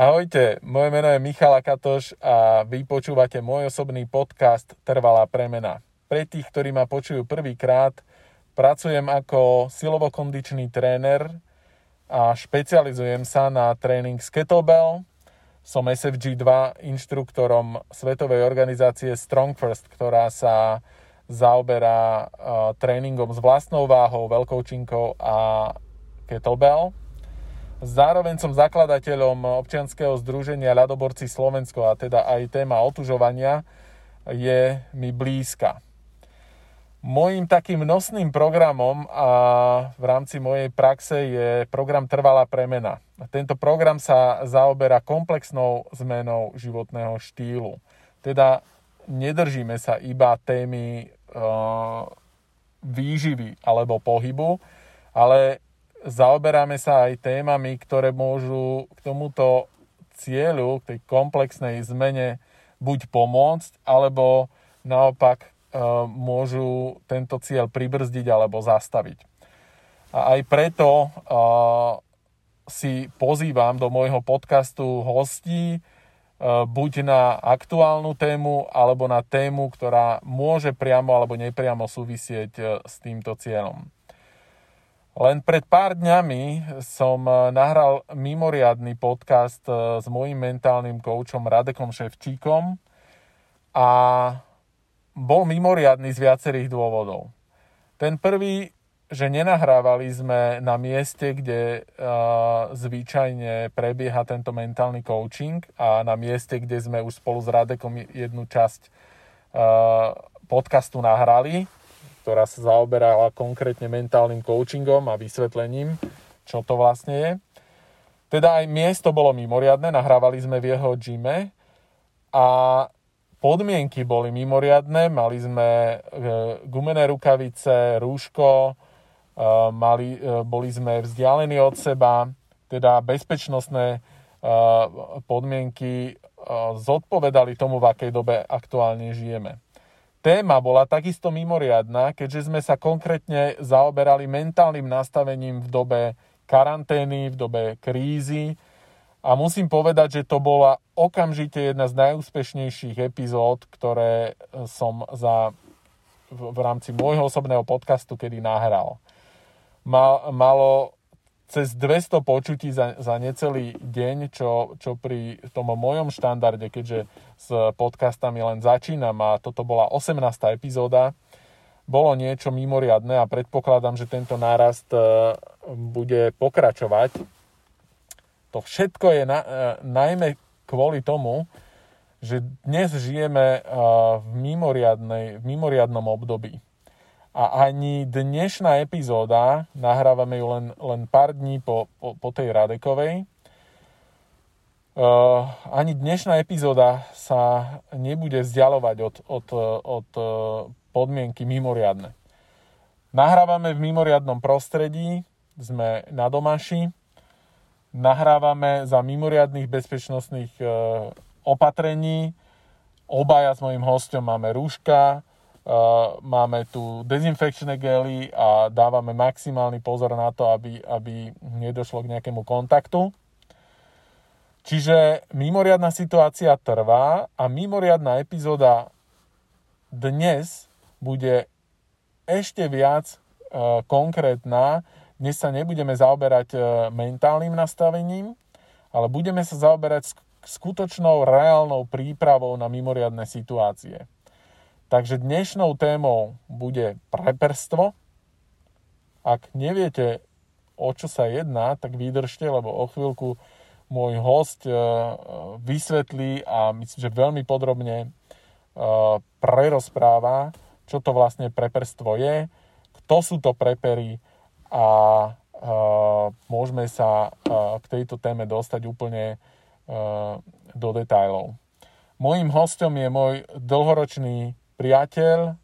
Ahojte, moje meno je Michal Katoš a vy počúvate môj osobný podcast Trvalá premena. Pre tých, ktorí ma počujú prvýkrát, pracujem ako silovo-kondičný tréner a špecializujem sa na tréning s kettlebell. Som SFG2 inštruktorom svetovej organizácie Strong First, ktorá sa zaoberá tréningom s vlastnou váhou, veľkou činkou a kettlebell. Zároveň som zakladateľom občianskeho združenia Ľadoborci Slovensko a teda aj téma otužovania je mi blízka. Mojím takým nosným programom a v rámci mojej praxe je program Trvalá premena. Tento program sa zaoberá komplexnou zmenou životného štýlu. Teda nedržíme sa iba témy výživy alebo pohybu, ale zaoberáme sa aj témami, ktoré môžu k tomuto cieľu, k tej komplexnej zmene buď pomôcť, alebo naopak môžu tento cieľ pribrzdiť alebo zastaviť. A aj preto si pozývam do môjho podcastu hostí buď na aktuálnu tému, alebo na tému, ktorá môže priamo alebo nepriamo súvisieť s týmto cieľom. Len pred pár dňami som nahral mimoriadny podcast s mojím mentálnym koučom Radekom Ševčíkom a bol mimoriadny z viacerých dôvodov. Ten prvý, že nenahrávali sme na mieste, kde zvyčajne prebieha tento mentálny coaching a na mieste, kde sme už spolu s Radekom jednu časť podcastu nahrali, ktorá sa zaoberala konkrétne mentálnym coachingom a vysvetlením, čo to vlastne je. Teda aj miesto bolo mimoriadne, nahrávali sme v jeho gyme a podmienky boli mimoriadne, mali sme gumené rukavice, rúško, boli sme vzdialení od seba, teda bezpečnostné podmienky zodpovedali tomu, v akej dobe aktuálne žijeme. Téma bola takisto mimoriadna, keďže sme sa konkrétne zaoberali mentálnym nastavením v dobe karantény, v dobe krízy a musím povedať, že to bola okamžite jedna z najúspešnejších epizód, ktoré som v rámci môjho osobného podcastu kedy nahral. Malo cez 200 počutí za necelý deň, čo pri tom mojom štandarde, keďže s podcastami len začínam a toto bola 18. epizóda, bolo niečo mimoriadne a predpokladám, že tento nárast bude pokračovať. To všetko je najmä kvôli tomu, že dnes žijeme v mimoriadnom období. A ani dnešná epizóda, nahrávame ju len pár dní po tej Radekovej, ani dnešná epizóda sa nebude vzdialovať od podmienky mimoriadne. Nahrávame v mimoriadnom prostredí, sme na domaši, nahrávame za mimoriadnych bezpečnostných opatrení, obaja s mojím hosťom máme rúška, máme tu dezinfekčné gely a dávame maximálny pozor na to, aby nedošlo k nejakému kontaktu. Čiže mimoriadna situácia trvá a mimoriadna epizóda dnes bude ešte viac konkrétna. Dnes sa nebudeme zaoberať mentálnym nastavením, ale budeme sa zaoberať skutočnou, reálnou prípravou na mimoriadne situácie. Takže dnešnou témou bude preperstvo. Ak neviete, o čo sa jedná, tak vydržte, lebo o chvíľku môj host vysvetlí a myslím, že veľmi podrobne prerozpráva, čo to vlastne preperstvo je, kto sú to prepery a môžeme sa k tejto téme dostať úplne do detailov. Mojím hostom je môj dlhoročný priateľ,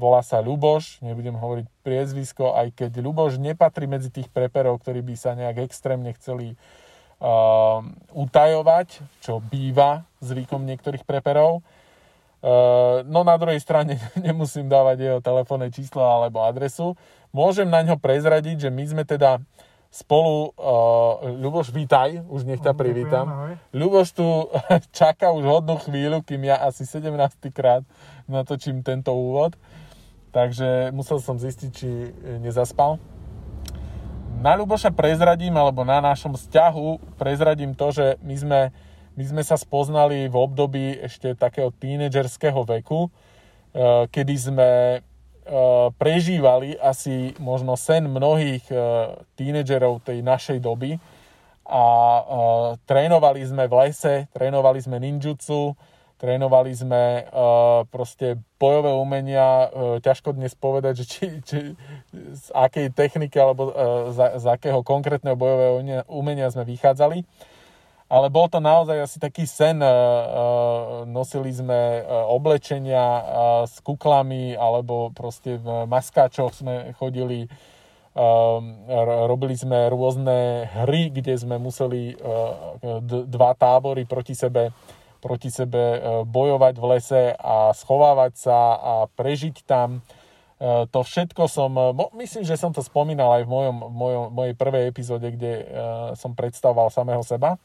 volá sa Ľuboš, nebudem hovoriť priezvisko, aj keď Ľuboš nepatrí medzi tých preperov, ktorí by sa nejak extrémne chceli utajovať, čo býva zvykom niektorých preperov. No na druhej strane nemusím dávať jeho telefónne číslo alebo adresu. Môžem na ňo prezradiť, že my sme teda spolu, Ľuboš, vítaj, už nech ťa privítam. Ahoj. Ľuboš tu čaká už hodnú chvíľu, kým ja asi 17. krát natočím tento úvod, takže musel som zistiť, či nezaspal. Na Ľuboša prezradím, alebo na našom vzťahu prezradím to, že my sme sa spoznali v období ešte takého tínedžerského veku, kedy sme prežívali asi možno sen mnohých tínedžerov tej našej doby a trénovali sme v lese, trénovali sme ninjutsu, trénovali sme proste bojové umenia, ťažko dnes povedať, že či z akej techniky alebo z akého konkrétneho bojového umenia sme vychádzali, ale bol to naozaj asi taký sen. Nosili sme oblečenia s kuklami alebo proste v maskáčoch sme chodili, robili sme rôzne hry, kde sme museli dva tábory proti sebe bojovať v lese a schovávať sa a prežiť tam. To všetko myslím, že som to spomínal aj v mojej prvej epizóde, kde som predstavoval samého seba.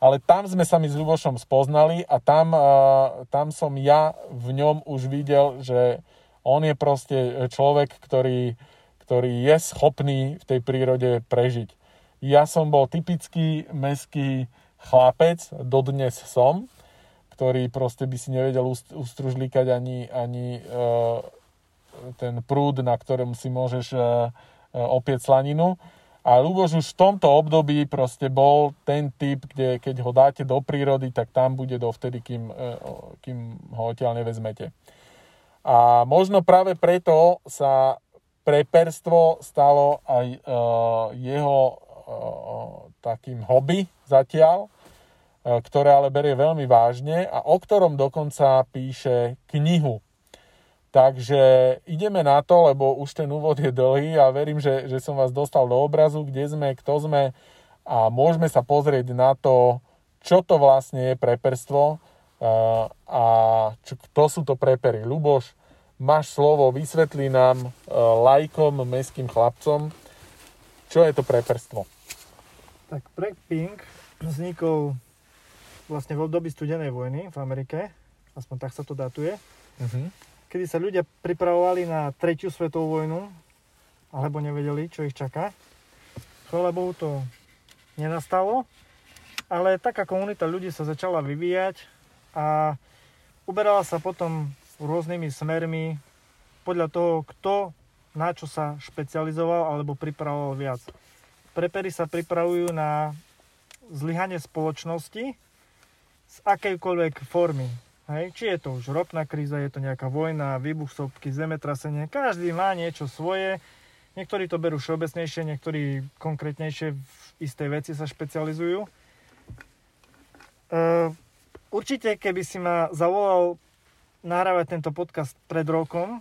Ale tam sme sa my s Ľubošom spoznali a tam som ja v ňom už videl, že on je proste človek, ktorý je schopný v tej prírode prežiť. Ja som bol typický mestský chlapec, dodnes som, ktorý proste by si nevedel ustružlíkať ani ten prúd, na ktorom si môžeš opieť slaninu. A Ľuboš už v tomto období proste bol ten typ, kde keď ho dáte do prírody, tak tam bude dovtedy, kým ho odtiaľ nevezmete. A možno práve preto sa preperstvo stalo aj jeho takým hobby zatiaľ, ktoré ale berie veľmi vážne a o ktorom dokonca píše knihu. Takže ideme na to, lebo už ten úvod je dlhý a verím, že som vás dostal do obrazu, kde sme, kto sme a môžeme sa pozrieť na to, čo to vlastne je preperstvo a kto sú to prepery. Ľuboš, máš slovo, vysvetli nám lajkom, mestským chlapcom, čo je to preperstvo. Tak prepping vznikol vlastne v období studenej vojny v Amerike, aspoň tak sa to datuje. Uh-huh. Kedy sa ľudia pripravovali na 3. svetovú vojnu, alebo nevedeli, čo ich čaká. Chvála Bohu to nenastalo, ale taká komunita ľudí sa začala vyvíjať a uberala sa potom rôznymi smermi podľa toho, kto na čo sa špecializoval alebo pripravoval viac. Prepery sa pripravujú na zlyhanie spoločnosti z akejkoľvek formy. Hej, či je to už ropná kríza, je to nejaká vojna, výbuch sopky, zemetrasenie. Každý má niečo svoje. Niektorí to berú všeobecnejšie, niektorí konkrétnejšie v istej veci sa špecializujú. Určite, keby si ma zavolal nahrávať tento podcast pred rokom,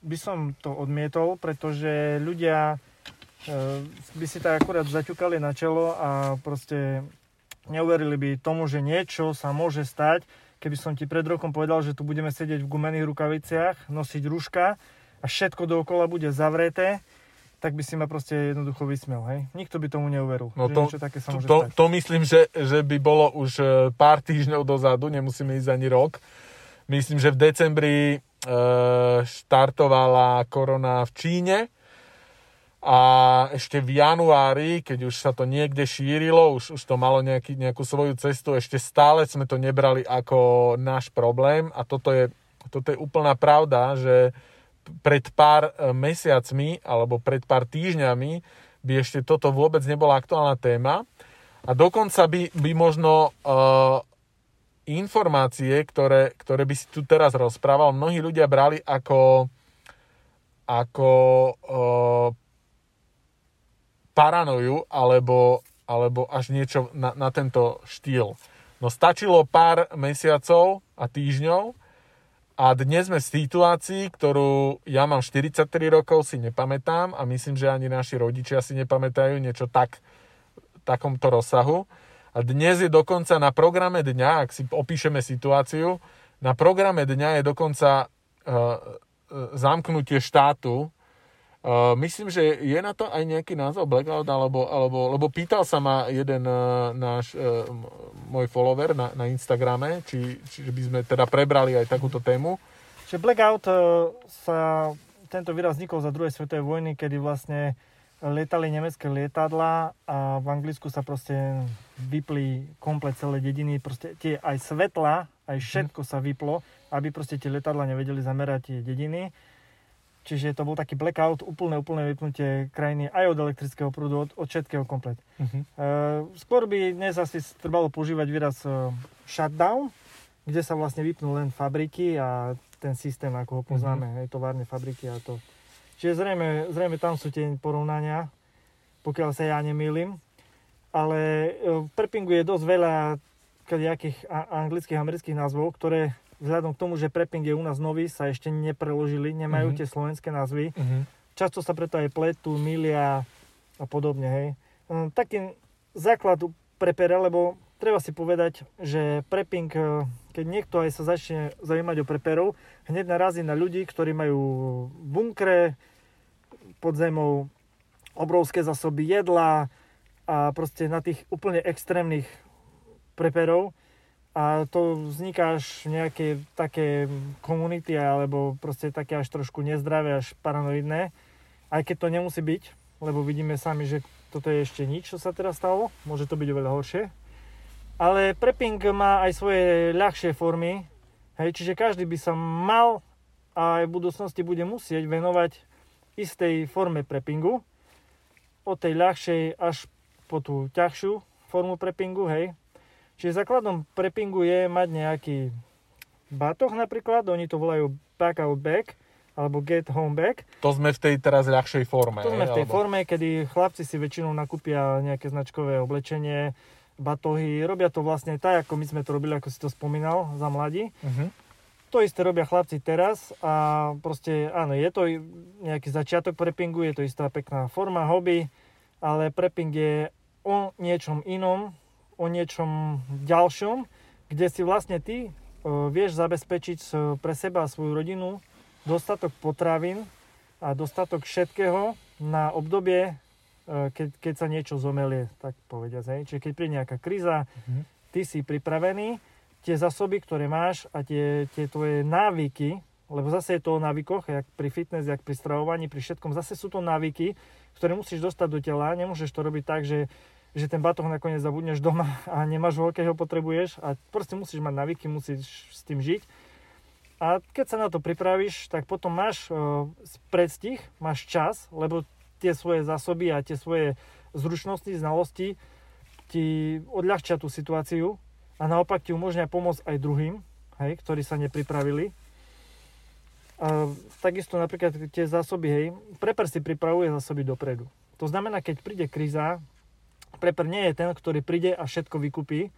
by som to odmietol, pretože ľudia by si tak akurát zaťukali na čelo a proste neuverili by tomu, že niečo sa môže stať. Keby som ti pred rokom povedal, že tu budeme sedieť v gumených rukaviciach, nosiť rúška a všetko dookola bude zavreté, tak by si ma proste jednoducho vysmiel, hej. Nikto by tomu neuveril, no že niečo také sa môže stať. To myslím, že by bolo už pár týždňov dozadu, nemusíme ísť ani rok. Myslím, že v decembri štartovala korona v Číne a ešte v januári, keď už sa to niekde šírilo, už to malo nejakú svoju cestu, ešte stále sme to nebrali ako náš problém a toto je úplná pravda, že pred pár mesiacmi alebo pred pár týždňami by ešte toto vôbec nebola aktuálna téma a dokonca by možno informácie, ktoré by si tu teraz rozprával, mnohí ľudia brali ako paranoju alebo až niečo na tento štýl. No stačilo pár mesiacov a týždňov a dnes sme v situácii, ktorú ja mám 43 rokov, si nepamätám a myslím, že ani naši rodičia si nepamätajú niečo takomto rozsahu. A dnes je dokonca na programe dňa, ak si opíšeme situáciu, na programe dňa je dokonca zamknutie štátu Myslím, že je na to aj nejaký názov blackout, alebo lebo pýtal sa ma jeden náš môj follower na Instagrame, či by sme teda prebrali aj takúto tému. Čiže blackout sa tento výraz vznikol za druhej svetovej vojny, kedy vlastne lietali nemecké lietadlá a v Anglicku sa proste vypli komplet celé dediny, proste tie aj svetla, aj všetko sa vyplo, aby proste tie lietadlá nevedeli zamerať tie dediny. Čiže to bol taký blackout, úplné vypnutie krajiny aj od elektrického prúdu, od všetkého komplet. Uh-huh. Skôr by dnes asi trebalo používať výraz shutdown, kde sa vlastne vypnú len fabriky a ten systém, ako ho poznáme, uh-huh. Továrne, fabriky a to. Čiže zrejme tam sú tie porovnania, pokiaľ sa ja nemýlim. Ale v Prepingu je dosť veľa kadejakých anglických a amerických názvov, ktoré vzhľadom k tomu, že prepping je u nás nový, sa ešte nepreložili, nemajú tie slovenské názvy. Uh-huh. Často sa preto aj pletú, milia a podobne, hej. Taký základ prepera, lebo treba si povedať, že prepping, keď niekto aj sa začne zaujímať o preperov, hneď narazí na ľudí, ktorí majú bunkre pod zemou, obrovské zásoby jedla a proste na tých úplne extrémnych preperov. A to vzniká až nejaké také komunity, alebo proste také až trošku nezdravé, až paranoidné. Aj keď to nemusí byť, lebo vidíme sami, že toto je ešte nič, čo sa teraz stalo. Môže to byť oveľa horšie. Ale prepping má aj svoje ľahšie formy. Hej, čiže každý by sa mal a aj v budúcnosti bude musieť venovať istej forme preppingu. Od tej ľahšej až po tú ťažšiu formu preppingu, hej. Čiže základom preppingu je mať nejaký batoh napríklad, oni to volajú back out back, alebo get home back. To sme v tej teraz ľahšej forme. To sme v tej forme, kedy chlapci si väčšinou nakúpia nejaké značkové oblečenie, batohy, robia to vlastne tak, ako my sme to robili, ako si to spomínal, za mladí. Uh-huh. To isté robia chlapci teraz a proste áno, je to nejaký začiatok preppingu, je to istá pekná forma, hobby, ale prepping je o niečom inom, o niečom ďalšom, kde si vlastne ty vieš zabezpečiť pre seba a svoju rodinu dostatok potravín a dostatok všetkého na obdobie, keď sa niečo zomelie, tak povediať. Čiže keď príde nejaká kríza, ty si pripravený, tie zásoby, ktoré máš a tie tvoje návyky, lebo zase je to o návykoch, jak pri fitness, jak pri stravovaní, pri všetkom, zase sú to návyky, ktoré musíš dostať do tela, nemôžeš to robiť tak, že ten batoh nakoniec zabudneš doma a nemáš ho, keď ho potrebuješ a proste musíš mať návyky, musíš s tým žiť a keď sa na to pripravíš, tak potom máš predstih, máš čas, lebo tie svoje zásoby a tie svoje zručnosti, znalosti ti odľahčia tú situáciu a naopak ti umožňa pomôcť aj druhým, hej, ktorí sa nepripravili. A takisto napríklad tie zásoby, hej, prepper si pripravuje zásoby dopredu. To znamená, keď príde kríza, prepper nie je ten, ktorý príde a všetko vykupí.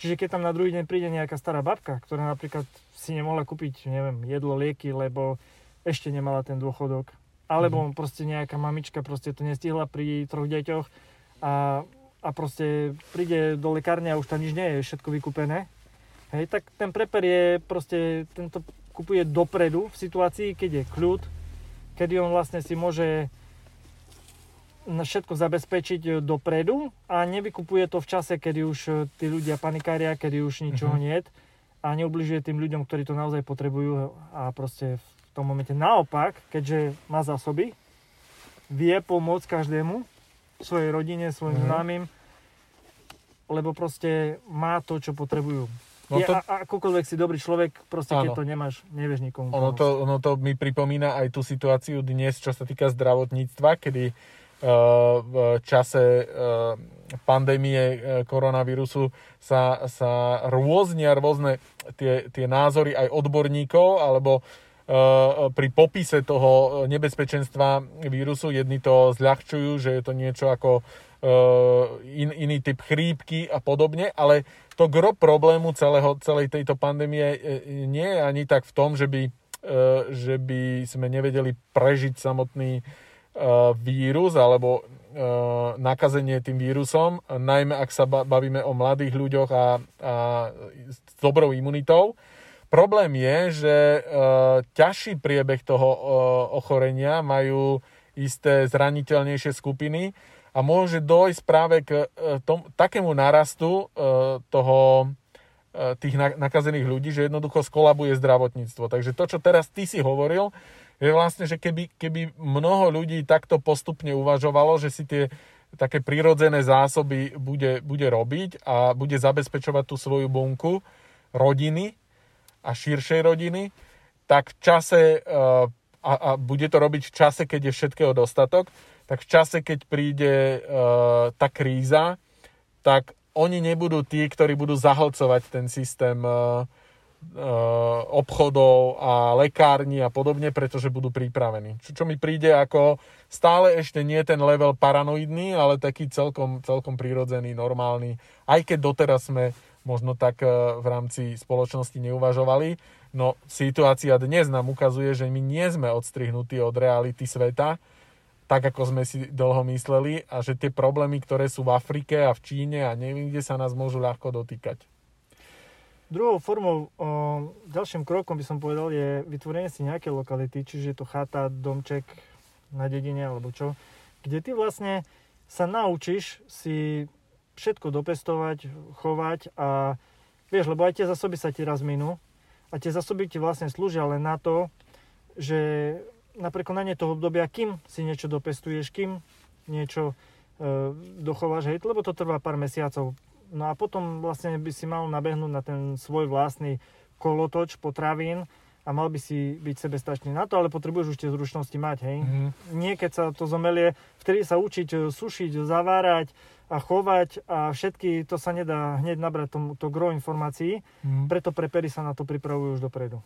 Čiže keď tam na druhý deň príde nejaká stará babka, ktorá napríklad si nemohla kúpiť, neviem, jedlo, lieky, lebo ešte nemala ten dôchodok. Alebo proste nejaká mamička proste to nestihla pri 3 deťoch a proste príde do lekárne a už tam nič nie je, všetko vykúpené. Hej, tak ten prepper je proste, tento kupuje dopredu v situácii, keď je kľud, kedy on vlastne si môže všetko zabezpečiť dopredu a nevykupuje to v čase, kedy už tí ľudia panikária, kedy už ničoho niet a neubližuje tým ľuďom, ktorí to naozaj potrebujú a proste v tom momente naopak, keďže má zásoby, vie pomôcť každému, svojej rodine, svojim známym, lebo proste má to, čo potrebujú. No to... A akokoľvek si dobrý človek, proste áno. Keď to nemáš, nevieš nikomu. Ono to mi pripomína aj tú situáciu dnes, čo sa týka zdravotníctva, kedy v čase pandémie koronavírusu sa rôznia rôzne tie názory aj odborníkov, alebo pri popise toho nebezpečenstva vírusu jedni to zľahčujú, že je to niečo ako iný typ chrípky a podobne, ale to gro problému celej tejto pandémie nie je ani tak v tom, že by sme nevedeli prežiť samotný vírus alebo nakazenie tým vírusom, najmä ak sa bavíme o mladých ľuďoch a s dobrou imunitou. Problém je, že ťažší priebeh toho ochorenia majú isté zraniteľnejšie skupiny a môže dojsť práve k takému narastu tých nakazených ľudí, že jednoducho skolabuje zdravotníctvo. Takže to, čo teraz ty si hovoril, je vlastne, že keby mnoho ľudí takto postupne uvažovalo, že si tie také prirodzené zásoby bude robiť a bude zabezpečovať tú svoju bunku rodiny a širšej rodiny, tak v čase, a bude to robiť v čase, keď je všetkého dostatok, tak v čase, keď príde tá kríza, tak oni nebudú tí, ktorí budú zahlcovať ten systém obchodov a lekárni a podobne, pretože budú pripravení. Čo mi príde ako stále ešte nie ten level paranoidný, ale taký celkom prirodzený, normálny. Aj keď doteraz sme možno tak v rámci spoločnosti neuvažovali, no situácia dnes nám ukazuje, že my nie sme odstrihnutí od reality sveta, tak ako sme si dlho mysleli, a že tie problémy, ktoré sú v Afrike a v Číne a neviem, kde, sa nás môžu ľahko dotýkať. Druhou formou, ďalším krokom by som povedal, je vytvorenie si nejaké lokality, čiže je to chata, domček na dedine alebo čo, kde ty vlastne sa naučíš si všetko dopestovať, chovať a vieš, lebo aj tie zásoby sa ti raz minú a tie zásoby ti vlastne slúžia len na to, že na prekonanie toho obdobia, kým si niečo dopestuješ, kým niečo dochováš, hej, lebo to trvá pár mesiacov. No a potom vlastne by si mal nabehnúť na ten svoj vlastný kolotoč potravín a mal by si byť sebestačný. Na to ale potrebuješ už tie zručnosti mať, hej. Mm-hmm. Nie, keď sa to zomelie, vtedy sa učiť sušiť, zavárať a chovať a všetky, to sa nedá hneď nabrať to gro informácií, preto prepery sa na to pripravujú už dopredu.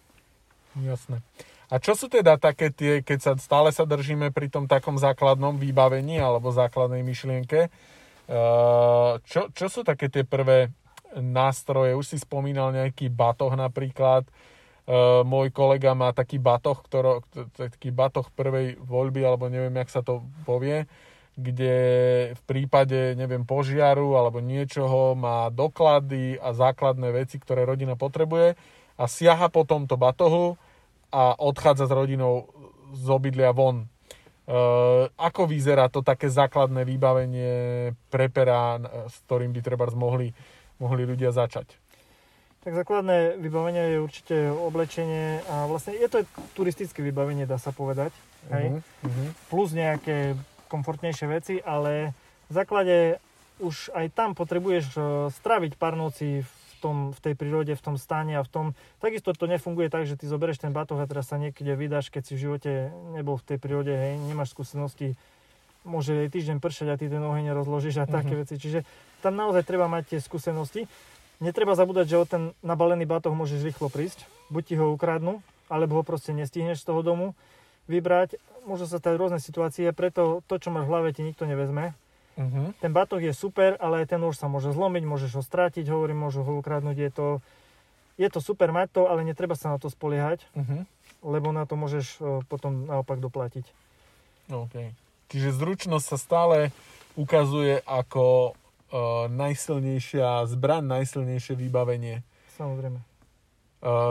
Jasné. A čo sú teda také tie, keď sa stále sa držíme pri tom takom základnom vybavení alebo základnej myšlienke, čo sú také tie prvé nástroje? Už si spomínal nejaký batoh napríklad. Môj kolega má taký batoh prvej voľby, alebo neviem, jak sa to povie, kde v prípade, neviem, požiaru alebo niečoho má doklady a základné veci, ktoré rodina potrebuje, a siaha po tomto batohu a odchádza s rodinou z obydlia von. Ako vyzerá to také základné vybavenie prepera, s ktorým by trebárs mohli ľudia začať? Tak základné vybavenie je určite oblečenie a vlastne je to turistické vybavenie, dá sa povedať. Hej? Plus nejaké komfortnejšie veci, ale v základe už aj tam potrebuješ straviť pár nocí v tej prírode, v tom stane a v tom... Takisto to nefunguje tak, že ty zoberieš ten batoh a teraz sa niekde vydáš, keď si v živote nebol v tej prírode, hej, nemáš skúsenosti, môže aj týždeň pršať a ty ten oheň rozložíš a také veci. Čiže tam naozaj treba mať tie skúsenosti. Netreba zabúdať, že o ten nabalený batoh môžeš rýchlo prísť. Buď ti ho ukradnú, alebo ho proste nestihneš z toho domu vybrať. Môžu sa stať rôzne situácie, preto to, čo máš v hlave, ti nikto nevezme. Ten batoh je super, ale ten nôž sa môže zlomiť, môžeš ho strátiť, hovorím, môžu ho ukradnúť, je to super mať to, ale netreba sa na to spoliehať, lebo na to môžeš potom naopak doplatiť. Okay. Čiže zručnosť sa stále ukazuje ako najsilnejšia zbraň, najsilnejšie vybavenie. Samozrejme.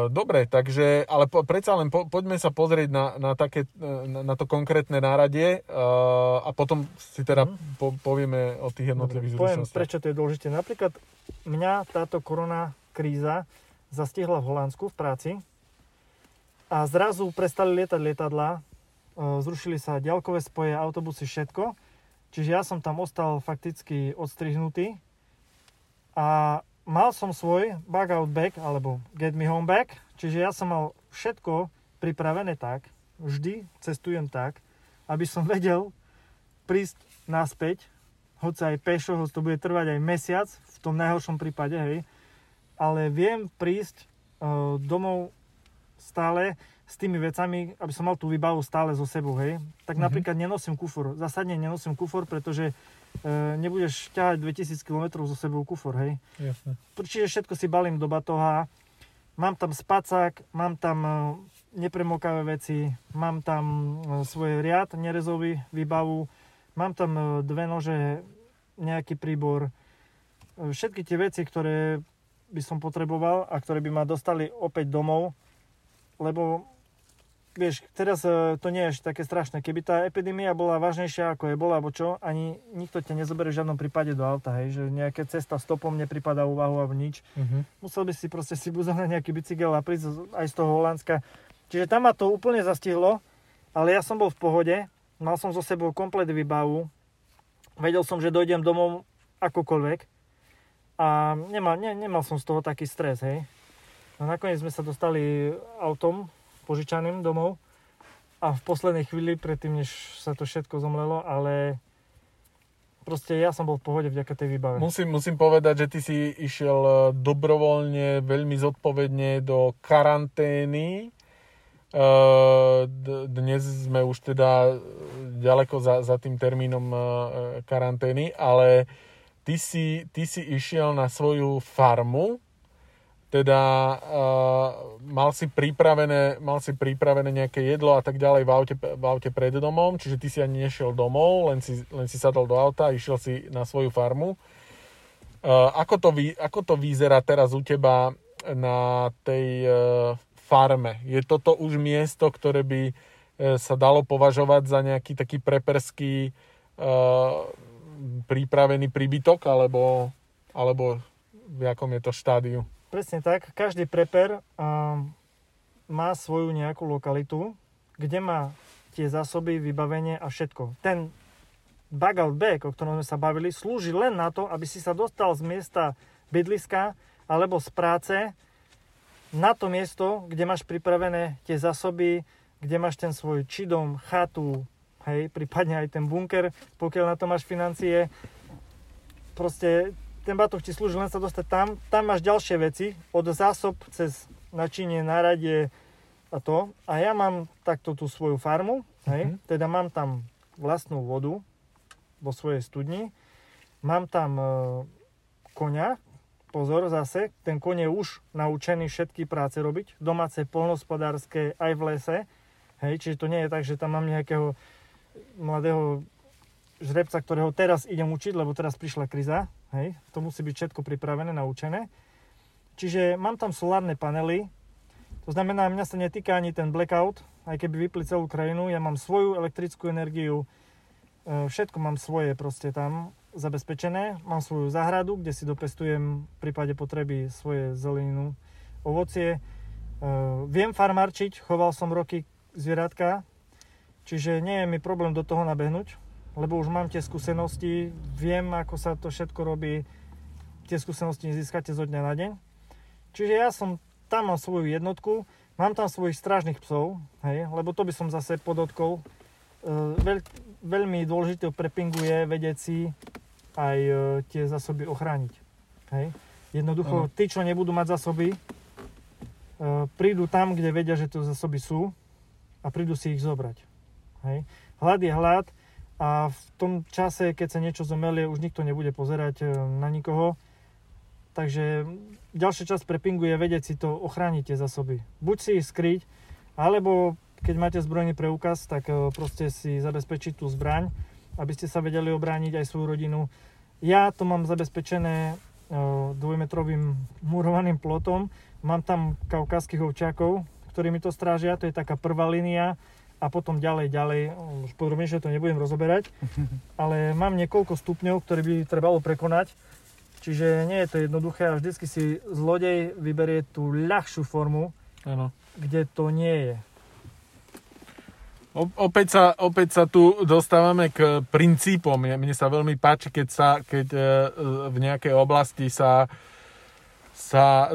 Dobre, takže, ale predsa len poďme sa pozrieť na to konkrétne náradie a potom si teda povieme o tých jednotlivých zručnostiach. Prečo to je dôležité? Napríklad mňa táto korona kríza zastihla v Holandsku v práci a zrazu prestali lietať lietadlá, zrušili sa diaľkové spoje, autobusy, všetko. Čiže ja som tam ostal fakticky odstrihnutý a mal som svoj bug out bag, alebo get me home bag, čiže ja som mal všetko pripravené tak, vždy cestujem tak, aby som vedel prísť naspäť, hoci aj pešo, hoci to bude trvať aj mesiac, v tom najhoršom prípade, hej, ale viem prísť domov stále s tými vecami, aby som mal tú výbavu stále so sebou, hej. Tak napríklad nenosím kufor, zásadne nenosím kufor, pretože nebudeš ťahať 2000 km zo sebou kufor, hej. Jasne. Čiže všetko si balím do batoha, mám tam spacák, mám tam nepremokavé veci, mám tam svoj riad nerezový, výbavu, mám tam dve nože, nejaký príbor, všetky tie veci, ktoré by som potreboval a ktoré by ma dostali opäť domov, lebo vieš, teraz to nie je až také strašné. Keby tá epidémia bola vážnejšia, ako je bola, alebo čo, ani nikto ťa nezoberie v žiadnom prípade do auta, hej, že nejaká cesta stopom nepripadá úvahu alebo nič. Musel by si proste si zohnať nejaký bicykel a prísť aj z toho Holandska. Čiže tam ma to úplne zastihlo, ale ja som bol v pohode, mal som so sebou komplet výbavu, vedel som, že dojdem domov akokoľvek a nemal som z toho taký stres, hej. No nakoniec sme sa dostali autom požičaným domov a v poslednej chvíli, predtým než sa to všetko zomlelo, ale proste ja som bol v pohode vďaka tej výbave. Musím povedať, že ty si išiel dobrovoľne, veľmi zodpovedne do karantény. Dnes sme už teda ďaleko za tým termínom karantény, ale ty si išiel na svoju farmu. Teda mal si pripravené nejaké jedlo a tak ďalej v aute pred domom, čiže ty si ani nešiel domov, len si sadol do auta a išiel si na svoju farmu. Ako to vyzerá teraz u teba na tej farme? Je toto už miesto, ktoré by sa dalo považovať za nejaký taký preperský pripravený príbytok, alebo v akom je to štádiu? Presne tak, každý preper má svoju nejakú lokalitu, kde má tie zásoby, vybavenie a všetko. Ten bagal bag, o ktorom sme sa bavili, slúži len na to, aby si sa dostal z miesta bydliska alebo z práce na to miesto, kde máš pripravené tie zásoby, kde máš ten svoj čidom, chatu, hej, prípadne aj ten bunker, pokiaľ na to máš financie. Proste ten batoh ti slúži len sa dostať tam máš ďalšie veci, od zásob cez načinie, náradie a to. A ja mám takto tú svoju farmu, hej, teda mám tam vlastnú vodu vo svojej studni, mám tam koňa, pozor zase, ten koň je už naučený všetky práce robiť, domáce, poľnohospodárske, aj v lese, hej, čiže to nie je tak, že tam mám nejakého mladého žrebca, ktorého teraz idem učiť, lebo teraz prišla kríza. Hej, to musí byť všetko pripravené, naučené. Čiže mám tam solárne panely, to znamená, mňa sa netýka ani ten blackout, aj keby vypli celú krajinu, ja mám svoju elektrickú energiu, všetko mám svoje proste tam zabezpečené, mám svoju záhradu, kde si dopestujem v prípade potreby svoje zeleninu, ovocie. Viem farmárčiť, choval som roky zvieratka, čiže nie je mi problém do toho nabehnúť, lebo už mám tie skúsenosti, viem, ako sa to všetko robí, tie skúsenosti získate zo dňa na deň. Čiže ja som tam mám svoju jednotku, mám tam svojich strážnych psov, hej, lebo to by som zase podotkol. Veľmi dôležité pre pingu je vedieť si aj tie zásoby ochrániť. Hej. Jednoducho, tí, čo nebudú mať zásoby, prídu tam, kde vedia, že tie zásoby sú a prídu si ich zobrať. Hej. Hlad je hlad, a v tom čase, keď sa niečo zomelie, už nikto nebude pozerať na nikoho. Takže ďalšia časť pre pingu je vedieť si to, ochrániť tie zásoby. Buď si ich skryť, alebo keď máte zbrojný preukaz, tak proste si zabezpečiť tú zbraň, aby ste sa vedeli obrániť aj svoju rodinu. Ja to mám zabezpečené 2-metrovým murovaným plotom. Mám tam kaukazských ovčiakov, ktorí mi to strážia, to je taká prvá línia. A potom ďalej, už podrobnejšie to nebudem rozoberať, ale mám niekoľko stupňov, ktoré by trebalo prekonať, čiže nie je to jednoduché a vždycky si zlodej vyberie tú ľahšiu formu, ano, kde to nie je. Opäť sa tu dostávame k princípom. Mne sa veľmi páči, keď v nejakej oblasti sa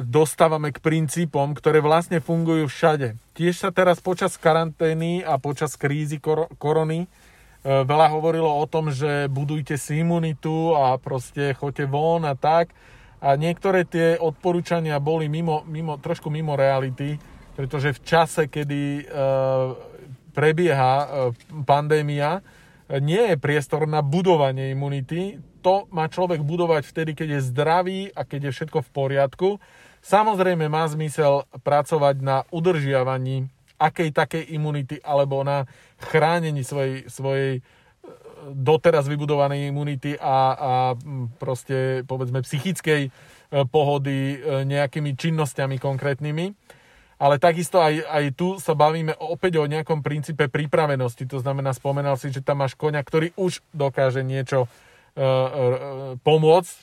dostávame k princípom, ktoré vlastne fungujú všade. Tiež sa teraz počas karantény a počas krízy korony veľa hovorilo o tom, že budujte si imunitu a proste choďte von a tak. A niektoré tie odporúčania boli trošku mimo reality, pretože v čase, kedy prebieha pandémia, nie je priestor na budovanie imunity. To má človek budovať vtedy, keď je zdravý a keď je všetko v poriadku. Samozrejme má zmysel pracovať na udržiavaní akej takej imunity alebo na chránení svojej doteraz vybudovanej imunity a proste povedzme psychickej pohody nejakými činnosťami konkrétnymi. Ale takisto aj tu sa bavíme opäť o nejakom princípe pripravenosti. To znamená, spomenal si, že tam máš koňa, ktorý už dokáže niečo pomôcť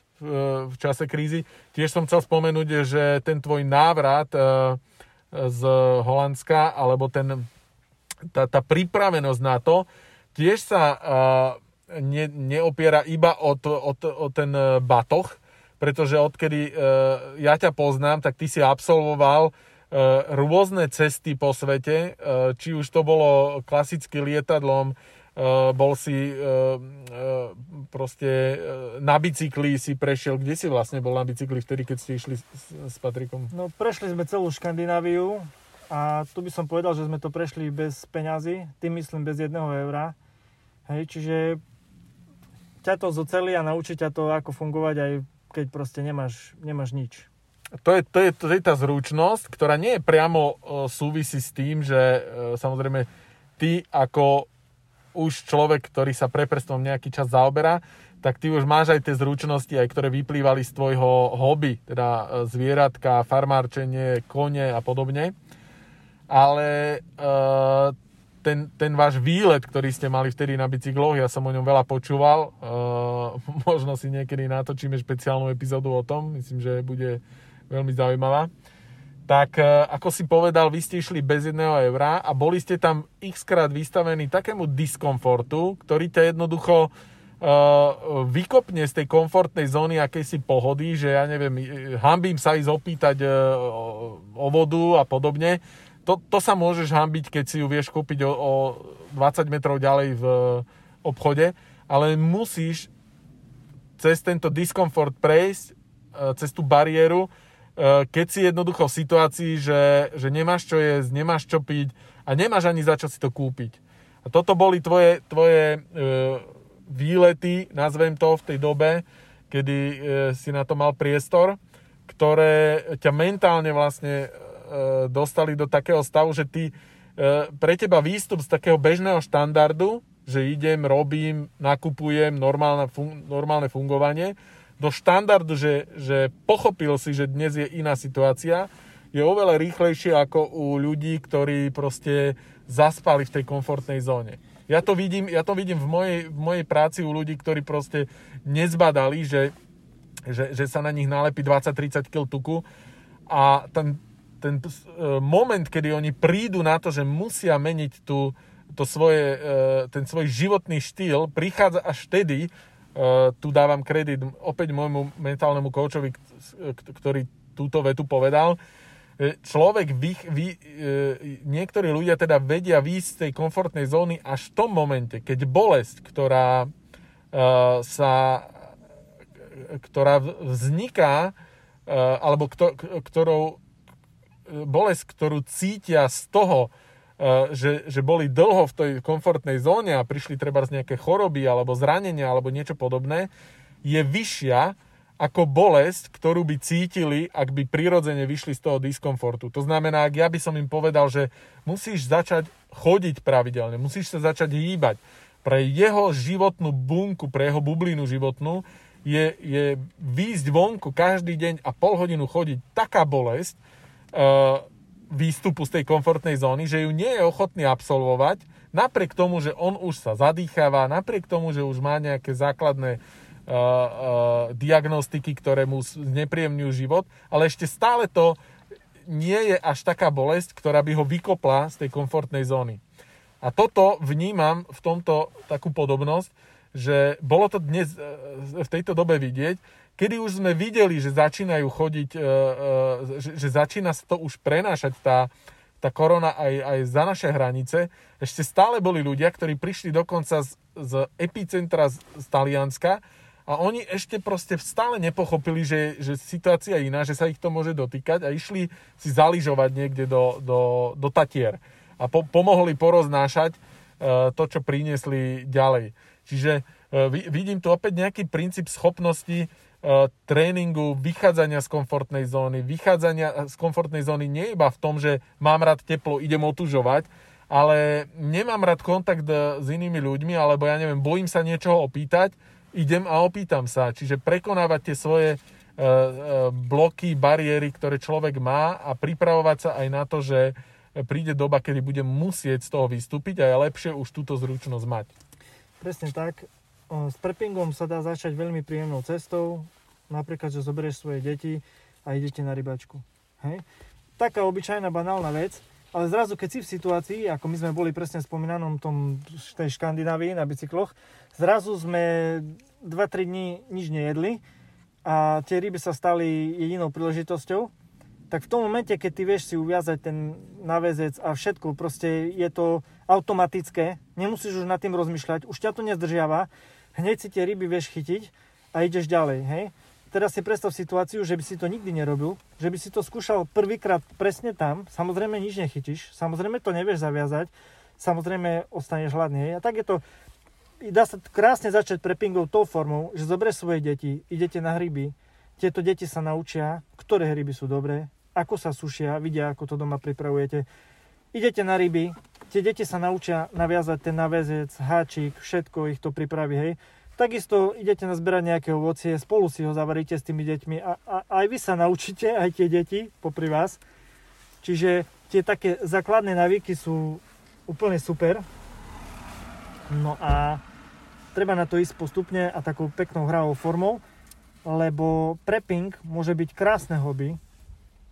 v čase krízy. Tiež som chcel spomenúť, že ten tvoj návrat z Holandska, alebo tá pripravenosť na to, tiež sa neopiera iba o ten batoh, pretože odkedy ja ťa poznám, tak ty si absolvoval rôzne cesty po svete, či už to bolo klasicky lietadlom, bol si proste na bicykli si prešiel. Kde si vlastne bol na bicykli vtedy, keď ste išli s Patrikom? No, prešli sme celú Škandináviu a tu by som povedal, že sme to prešli bez peňazí, tým myslím bez €1. Hej, čiže ťa to zoceli a naučí ťa to, ako fungovať, aj keď proste nemáš nič. To je tá zručnosť, ktorá nie je priamo súvisí s tým, že samozrejme ty ako už človek, ktorý sa preprstom nejaký čas zaoberá, tak ty už máš aj tie zručnosti, aj ktoré vyplývali z tvojho hobby, teda zvieratka, farmárčenie, kone a podobne. Ale ten váš výlet, ktorý ste mali vtedy na bicykloch, ja som o ňom veľa počúval, možno si niekedy natočíme špeciálnu epizódu o tom, myslím, že bude veľmi zaujímavá. Tak ako si povedal, vy ste išli bez €1 a boli ste tam x-krát vystavení takému diskomfortu, ktorý ťa jednoducho vykopne z tej komfortnej zóny akejsi pohody, že ja neviem, hanbím sa ísť opýtať o vodu a podobne. To sa môžeš hanbiť, keď si ju vieš kúpiť o 20 metrov ďalej v obchode, ale musíš cez tento diskomfort prejsť, cez tú bariéru, keď si jednoducho v situácii, že nemáš čo jesť, nemáš čo piť a nemáš ani za čo si to kúpiť. A toto boli tvoje výlety, nazvem to, v tej dobe, kedy si na to mal priestor, ktoré ťa mentálne vlastne dostali do takého stavu, že ty, pre teba výstup z takého bežného štandardu, že idem, robím, nakupujem, normálne fungovanie, do štandardu, že pochopil si, že dnes je iná situácia, je oveľa rýchlejšie ako u ľudí, ktorí proste zaspali v tej komfortnej zóne. Ja to vidím v mojej práci u ľudí, ktorí proste nezbadali, že sa na nich nálepí 20-30 kg tuku a ten moment, kedy oni prídu na to, že musia meniť ten svoj životný štýl, prichádza až vtedy. Tu dávam kredit opäť môjmu mentálnemu koučovi, ktorý túto vetu povedal. Niektorí ľudia teda vedia výjsť z tej komfortnej zóny až v tom momente, keď bolesť, ktorá vzniká, alebo ktorú cítia z toho, že boli dlho v tej komfortnej zóne a prišli treba z nejaké choroby alebo zranenia alebo niečo podobné, je vyššia ako bolesť, ktorú by cítili, ak by prirodzene vyšli z toho diskomfortu. To znamená, ak ja by som im povedal, že musíš začať chodiť pravidelne, musíš sa začať hýbať. Pre jeho životnú bunku, pre jeho bublinu životnú je výjsť vonku každý deň a pol hodinu chodiť taká bolesť, výstupu z tej komfortnej zóny, že ju nie je ochotný absolvovať, napriek tomu, že on už sa zadýcháva, napriek tomu, že už má nejaké základné diagnostiky, ktoré mu znepríjemňujú život, ale ešte stále to nie je až taká bolesť, ktorá by ho vykopla z tej komfortnej zóny. A toto vnímam v tomto takú podobnosť, že bolo to dnes v tejto dobe vidieť, kedy už sme videli, že začínajú chodiť, že začína sa to už prenášať tá korona aj za naše hranice. Ešte stále boli ľudia, ktorí prišli dokonca z epicentra z Talianska a oni ešte proste stále nepochopili, že situácia je iná, že sa ich to môže dotýkať a išli si zaližovať niekde do Tatier a pomohli poroznášať to, čo priniesli ďalej. Čiže vidím tu opäť nejaký princíp schopnosti tréningu, vychádzania z komfortnej zóny. Vychádzania z komfortnej zóny nie iba v tom, že mám rád teplo, idem otužovať, ale nemám rád kontakt s inými ľuďmi, alebo ja neviem, bojím sa niečoho opýtať, idem a opýtam sa. Čiže prekonávať tie svoje bloky, bariéry, ktoré človek má a pripravovať sa aj na to, že príde doba, kedy budem musieť z toho vystúpiť a je lepšie už túto zručnosť mať. Presne tak. S preppingom sa dá začať veľmi príjemnou cestou, napríklad, že zoberieš svoje deti a idete na rybačku. Hej? Taká obyčajná banálna vec, ale zrazu, keď si v situácii, ako my sme boli presne spomínanom tej Škandinávii na bicykloch, zrazu sme 2-3 dní nič nejedli a tie ryby sa stali jedinou príležitosťou, tak v tom momente, keď ty vieš si uviazať ten náväzec a všetko, proste je to automatické, nemusíš už nad tým rozmýšľať, už ťa to nezdržiava, hneď si tie ryby vieš chytiť a ideš ďalej, hej. Teraz si predstav situáciu, že by si to nikdy nerobil, že by si to skúšal prvýkrát presne tam, samozrejme nič nechytíš, samozrejme to nevieš zaviazať, samozrejme ostaneš hladný. A tak je to, dá sa krásne začať preppingov tou formou, že zoberieš svoje deti, idete na hryby, tieto deti sa naučia, ktoré hryby sú dobré, ako sa sušia, vidia, ako to doma pripravujete. Idete na ryby, tie deti sa naučia naviazať ten naväzec, háčik, všetko ich to pripraví, hej. Takisto idete nazbierať nejaké ovocie, spolu si ho zavaríte s tými deťmi a aj vy sa naučíte, aj tie deti popri vás. Čiže tie také základné návyky sú úplne super. No a treba na to ísť postupne a takou peknou hravou formou, lebo prepping môže byť krásne hobby.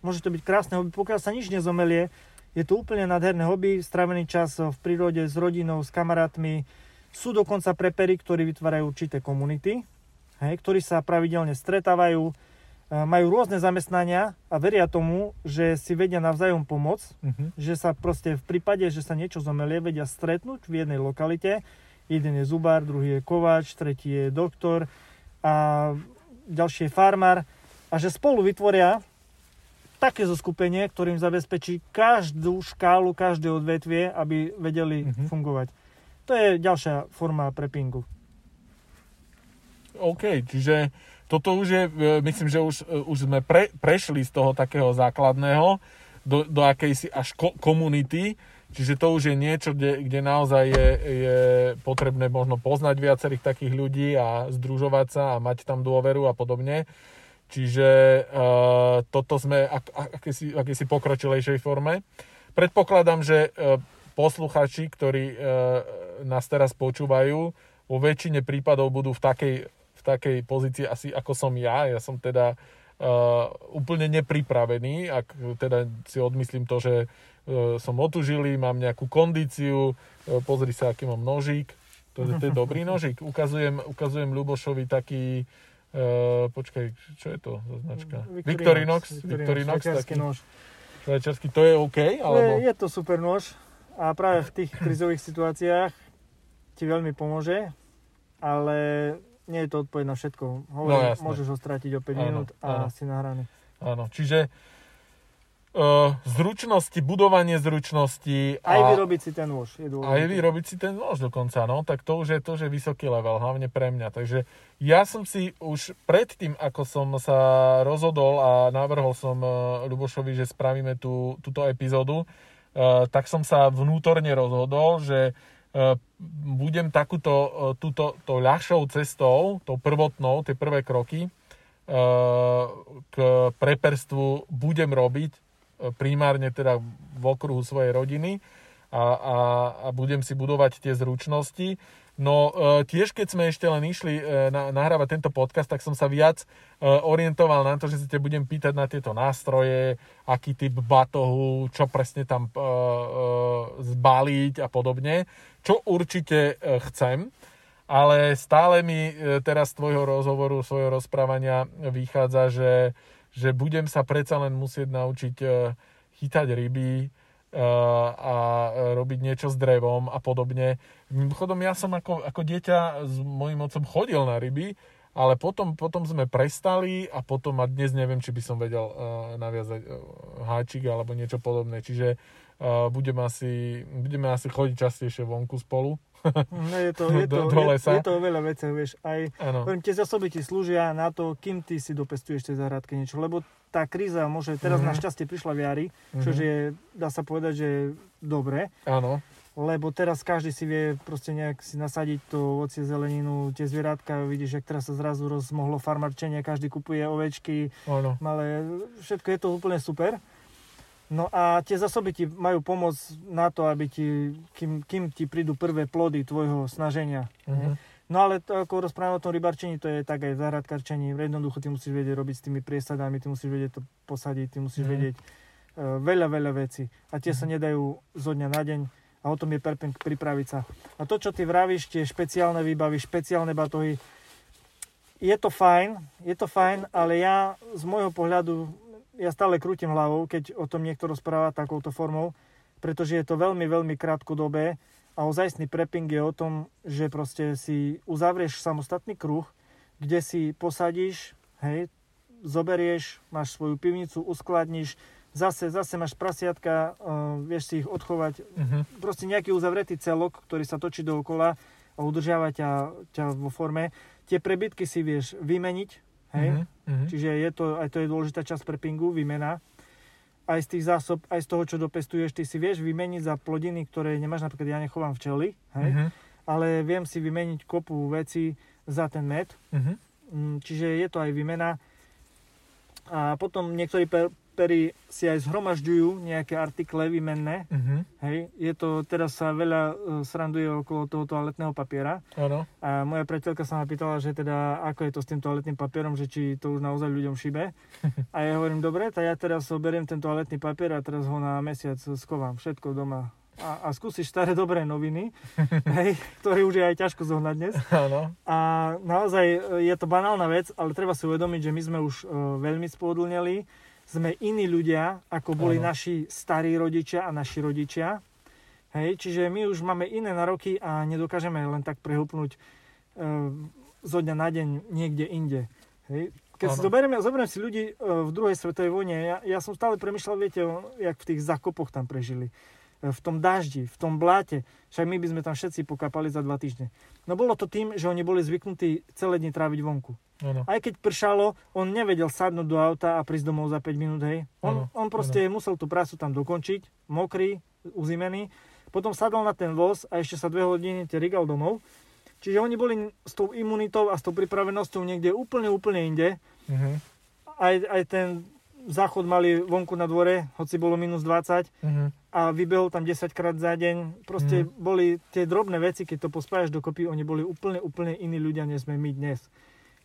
Môže to byť krásne hobby, pokiaľ sa nič nezomelie. Je to úplne nádherné hobby, strávený čas v prírode s rodinou, s kamarátmi. Sú dokonca prepery, ktorí vytvárajú určité komunity, hej, ktorí sa pravidelne stretávajú, majú rôzne zamestnania a veria tomu, že si vedia navzájom pomôcť, že sa proste v prípade, že sa niečo zomelie, vedia stretnúť v jednej lokalite. Jeden je zubár, druhý je kováč, tretí je doktor a ďalší je farmár a že spolu vytvoria také zoskupenie, ktorým zabezpečí každú škálu, každé odvetvie, aby vedeli fungovať. To je ďalšia forma preppingu. OK, čiže toto už je, myslím, že už sme prešli z toho takého základného do akejsi až komunity, čiže to už je niečo, kde naozaj je potrebné možno poznať viacerých takých ľudí a združovať sa a mať tam dôveru a podobne. Čiže toto sme v akejsi pokročilejšej forme. Predpokladám, že posluchači, ktorí nás teraz počúvajú, vo väčšine prípadov budú v takej pozícii asi ako som ja. Ja som teda úplne nepripravený, ak teda si odmyslím to, že som otužilý, mám nejakú kondíciu, pozri sa, aký mám nožík, to je dobrý nožík. Ukazujem Ľubošovi taký, počkaj, čo je to za značka? Victorinox, švajčiarsky nož. Švajčiarsky, to je OK? Alebo... Je to super nož. A práve v tých krizových situáciách ti veľmi pomôže, ale nie je to odpoveď na všetko. Hovorím, no, môžeš ho stratiť o 5 minút a si nahraný. Áno, čiže zručnosti, budovanie zručnosti. Aj vyrobiť si ten nôž. Aj vyrobiť si ten nôž dokonca, no. Tak to už je vysoký level, hlavne pre mňa. Takže ja som si už predtým, ako som sa rozhodol a navrhol som Ľubošovi, že spravíme túto epizódu, tak som sa vnútorne rozhodol, že budem túto ľahšou cestou, tou prvotnou, tie prvé kroky k preperstvu budem robiť primárne teda v okruhu svojej rodiny a budem si budovať tie zručnosti. No tiež, keď sme ešte len išli nahrávať tento podcast, tak som sa viac orientoval na to, že si te budem pýtať na tieto nástroje, aký typ batohu, čo presne tam zbaliť a podobne, čo určite chcem, ale stále mi teraz z tvojho rozhovoru, svojho rozprávania vychádza, že budem sa predsa len musieť naučiť chytať ryby, a robiť niečo s drevom a podobne. Mimochodom, ja som ako dieťa s mojím otcom chodil na ryby, ale potom sme prestali a dnes neviem, či by som vedel naviazať háčik alebo niečo podobné. Čiže budeme asi chodiť častejšie vonku spolu. No, je to veľa vecí, vieš. Tie zásoby ti slúžia na to, kým ty si dopestuješ tej záhradke niečo, lebo tá kríza možno teraz našťastie prišla v jari, čo je, dá sa povedať, že dobre. Áno. lebo teraz každý si vie proste nejak si nasadiť tú ovocie, zeleninu, tie zvieratka, vidíš, jak teraz sa zrazu rozmohlo farmárčenie, každý kupuje ovečky, malé, všetko je to úplne super. No a tie zásoby ti majú pomôcť na to, aby ti, kým ti prídu prvé plody tvojho snaženia. Uh-huh. No ale to, ako rozprávame o tom rybarčení, to je tak aj v záhradkárčení, jednoducho ty musíš vedieť robiť s tými priesadami, ty musíš vedieť to posadiť, ty musíš vedieť veľa vecí a tie sa nedajú zo dňa na deň. A o tom je perfekt pripraviť sa. A to, čo ty vravíš, tie špeciálne výbavy, špeciálne batohy, je to fajn, ale ja z môjho pohľadu, ja stále krútim hlavou, keď o tom niekto rozpráva takouto formou, pretože je to veľmi, veľmi krátkodobé a ozajstný prepping je o tom, že proste si uzavrieš samostatný kruh, kde si posadíš, hej, zoberieš, máš svoju pivnicu, uskladníš, Zase máš prasiatka, vieš si ich odchovať. Uh-huh. Proste nejaký uzavretý celok, ktorý sa točí dookola a udržiava ťa vo forme. Tie prebytky si vieš vymeniť, hej? Uh-huh. Čiže to je dôležitá časť preppingu, výmena. Aj z tých zásob, aj z toho, čo dopestuješ, ty si vieš vymeniť za plodiny, ktoré nemáš, napríklad ja nechovám včely, hej? Uh-huh. Ale viem si vymeniť kopu veci za ten med. Uh-huh. Čiže je to aj výmena. A potom niektorí ktorí si aj zhromažďujú nejaké artikle výmenné. Uh-huh. Hej, je to, teraz sa veľa sranduje okolo toho toaletného papiera. Ano. A moja priateľka sa ma pýtala, že teda, ako je to s tým toaletným papierom, že či to už naozaj ľuďom šibe. A ja hovorím, dobre, tak ja teraz beriem ten toaletný papier a teraz ho na mesiac schovám všetko doma. A skúsiš staré dobré noviny, hej, ktoré už je aj ťažko zohnať dnes. Ano. A naozaj je to banálna vec, ale treba si uvedomiť, že my sme už veľmi spôdlneli. Sme iní ľudia, ako boli naši starí rodičia a naši rodičia. Hej, čiže my už máme iné nároky a nedokážeme len tak prehúpnúť zo dňa na deň niekde inde. Hej. Keď zoberiem si ľudí v druhej svetovej vojne, ja som stále premyšľal, viete, jak v tých zakopoch tam prežili. V tom daždi, v tom bláte. Však my by sme tam všetci pokapali za 2 týždne. No bolo to tým, že oni boli zvyknutí celé dni tráviť vonku. Ano. Aj keď pršalo, on nevedel sadnúť do auta a prísť domov za 5 minút, hej. On proste musel tú prácu tam dokončiť, mokrý, uzimený. Potom sadol na ten voz a ešte sa 2 hodiny terigal domov. Čiže oni boli s tou imunitou a s tou pripravenosťou niekde úplne inde. Uh-huh. Aj ten záchod mali vonku na dvore, hoci bolo minus 20 a vybehol tam 10-krát za deň. Proste boli tie drobné veci, keď to pospájaš dokopy, oni boli úplne iní ľudia, než sme my dnes.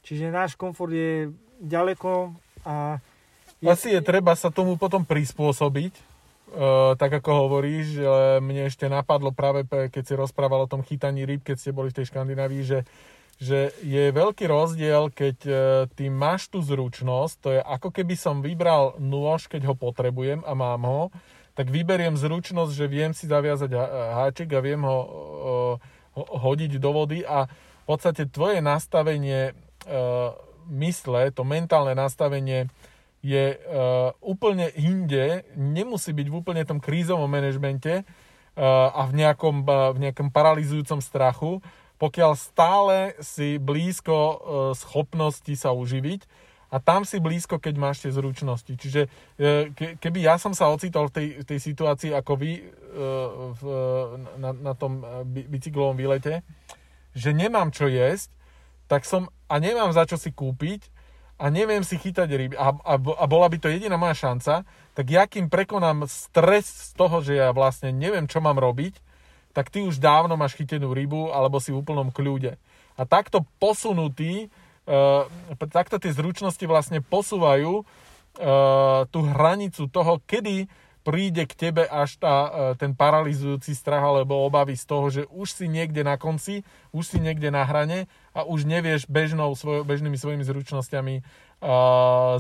Čiže náš komfort je ďaleko a... Asi je treba sa tomu potom prispôsobiť, tak ako hovoríš. Mne ešte napadlo práve, keď si rozprával o tom chytaní rýb, keď ste boli v tej Škandinávii, že je veľký rozdiel, keď ty máš tú zručnosť, to je ako keby som vybral nôž, keď ho potrebujem a mám ho, tak vyberiem zručnosť, že viem si zaviazať háčik a viem ho hodiť do vody a v podstate tvoje nastavenie mysle, to mentálne nastavenie je úplne inde, nemusí byť v úplne tom krízovom manažmente a v nejakom paralizujúcom strachu, pokiaľ stále si blízko schopnosti sa uživiť a tam si blízko, keď máš tie zručnosti. Čiže keby ja som sa ocitol v tej situácii ako vy na tom bicyklovom výlete, že nemám čo jesť, tak som a nemám za čo si kúpiť a neviem si chytať ryby a bola by to jediná moja šanca, tak ja kým prekonám stres z toho, že ja vlastne neviem, čo mám robiť, tak ty už dávno máš chytenú rybu alebo si v úplnom kľude. A takto posunutí, takto tie zručnosti vlastne posúvajú tú hranicu toho, kedy príde k tebe až ten paralizujúci strach alebo obavy z toho, že už si niekde na konci, už si niekde na hrane a už nevieš bežnými svojimi zručnosťami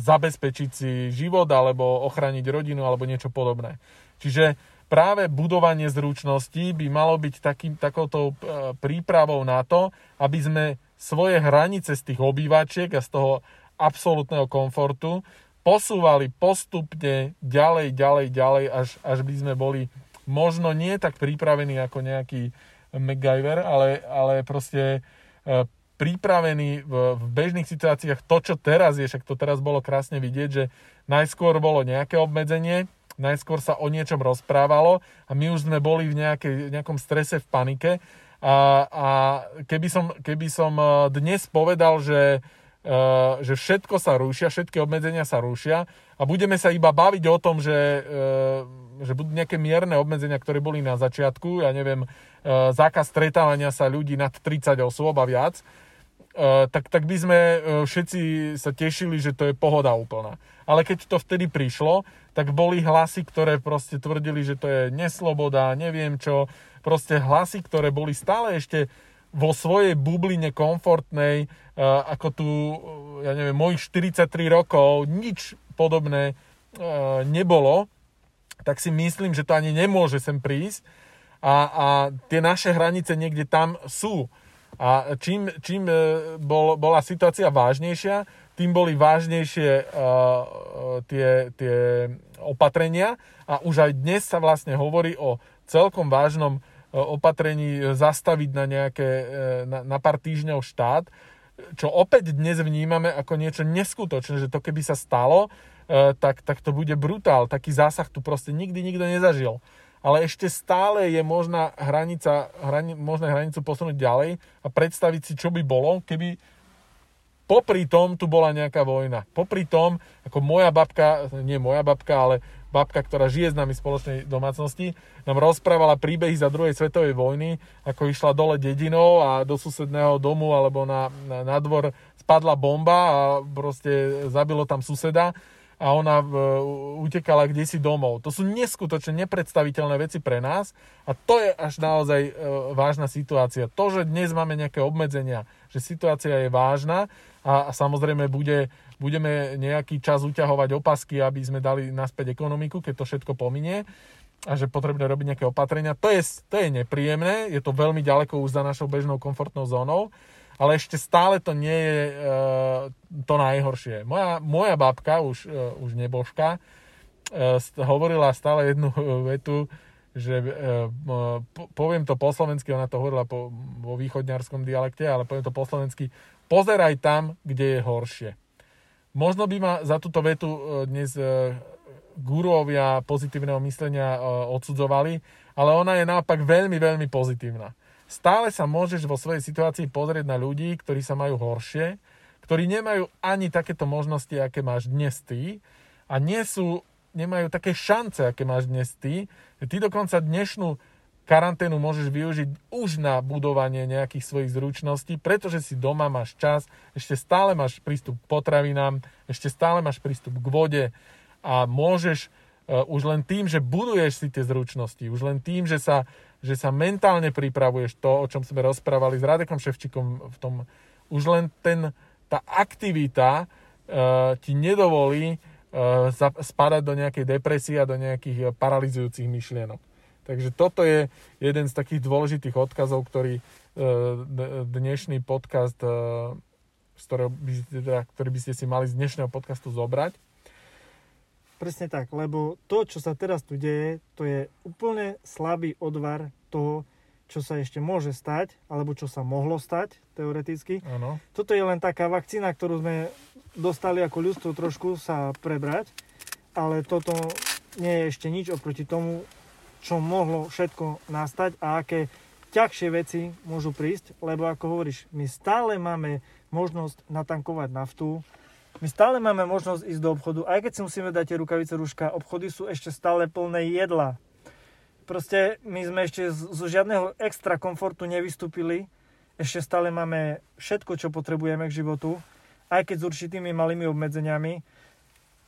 zabezpečiť si život alebo ochrániť rodinu alebo niečo podobné. Čiže práve budovanie zručností by malo byť takouto prípravou na to, aby sme svoje hranice z tých obývačiek a z toho absolútneho komfortu posúvali postupne ďalej, až by sme boli možno nie tak pripravení ako nejaký MacGyver, ale proste pripravení v bežných situáciách to, čo teraz je, však to teraz bolo krásne vidieť, že najskôr bolo nejaké obmedzenie najskôr sa o niečom rozprávalo a my už sme boli v nejakom strese, v panike. A keby som dnes povedal, že všetko sa rušia, všetky obmedzenia sa rušia a budeme sa iba baviť o tom, že budú nejaké mierne obmedzenia, ktoré boli na začiatku, ja neviem, zákaz stretávania sa ľudí nad 30 osôb a viac, tak by sme všetci sa tešili, že to je pohoda úplná. Ale keď to vtedy prišlo, tak boli hlasy, ktoré proste tvrdili, že to je nesloboda, neviem čo, proste hlasy, ktoré boli stále ešte vo svojej bubline komfortnej, ako tu, ja neviem, mojich 43 rokov, nič podobné nebolo, tak si myslím, že to ani nemôže sem prísť a tie naše hranice niekde tam sú. A čím bola situácia vážnejšia, tým boli vážnejšie tie opatrenia a už aj dnes sa vlastne hovorí o celkom vážnom opatrení zastaviť na pár týždňov štát, čo opäť dnes vnímame ako niečo neskutočné, že to keby sa stalo, tak to bude brutál. Taký zásah tu proste nikdy nikto nezažil. Ale ešte stále je možná hranicu posunúť ďalej a predstaviť si, čo by bolo, keby popri tom tu bola nejaká vojna. Popri tom, ako moja babka, nie moja babka, ale babka, ktorá žije s nami v spoločnej domácnosti, nám rozprávala príbehy za druhej svetovej vojny, ako išla dole dedinou a do susedného domu alebo na dvor spadla bomba a proste zabilo tam suseda a ona utekala kdesi domov. To sú neskutočne nepredstaviteľné veci pre nás a to je až naozaj vážna situácia. To, že dnes máme nejaké obmedzenia, že situácia je vážna a samozrejme budeme nejaký čas uťahovať opasky, aby sme dali naspäť ekonomiku, keď to všetko pominie a že potrebné robiť nejaké opatrenia. To je nepríjemné, je to veľmi ďaleko už za našou bežnou komfortnou zónou, ale ešte stále to nie je to najhoršie. Moja babka, už nebožka, hovorila stále jednu vetu, že poviem to po slovensky, ona to hovorila vo východňarskom dialekte, ale poviem to po slovensky, pozeraj tam, kde je horšie. Možno by ma za túto vetu dnes guruovia pozitívneho myslenia odsudzovali, ale ona je naopak veľmi, veľmi pozitívna. Stále sa môžeš vo svojej situácii pozrieť na ľudí, ktorí sa majú horšie, ktorí nemajú ani takéto možnosti, aké máš dnes ty a nemajú také šance, aké máš dnes ty. Ty dokonca dnešnú karanténu môžeš využiť už na budovanie nejakých svojich zručností, pretože si doma, máš čas, ešte stále máš prístup k potravinám, ešte stále máš prístup k vode a môžeš už len tým, že buduješ si tie zručnosti, už len tým, že sa mentálne pripravuješ, to, o čom sme rozprávali s Radekom Ševčíkom, v tom, už len tá aktivita ti nedovolí spadať do nejakej depresie a do nejakých paralizujúcich myšlienok. Takže toto je jeden z takých dôležitých odkazov, ktorý dnešný podcast, ktorý by ste si mali z dnešného podcastu zobrať. Presne tak, lebo to, čo sa teraz tu deje, to je úplne slabý odvar toho, čo sa ešte môže stať, alebo čo sa mohlo stať, teoreticky. Áno. Toto je len taká vakcína, ktorú sme dostali ako ľudstvo trošku sa prebrať, ale toto nie je ešte nič oproti tomu, čo mohlo všetko nastať a aké ťažšie veci môžu prísť, lebo ako hovoríš, my stále máme možnosť natankovať naftu, my stále máme možnosť ísť do obchodu, aj keď si musíme dať rukavice, rúška, obchody sú ešte stále plné jedla. Proste my sme ešte zo žiadneho extra komfortu nevystúpili, ešte stále máme všetko, čo potrebujeme k životu, aj keď s určitými malými obmedzeniami.